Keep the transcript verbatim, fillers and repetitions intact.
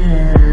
yeah.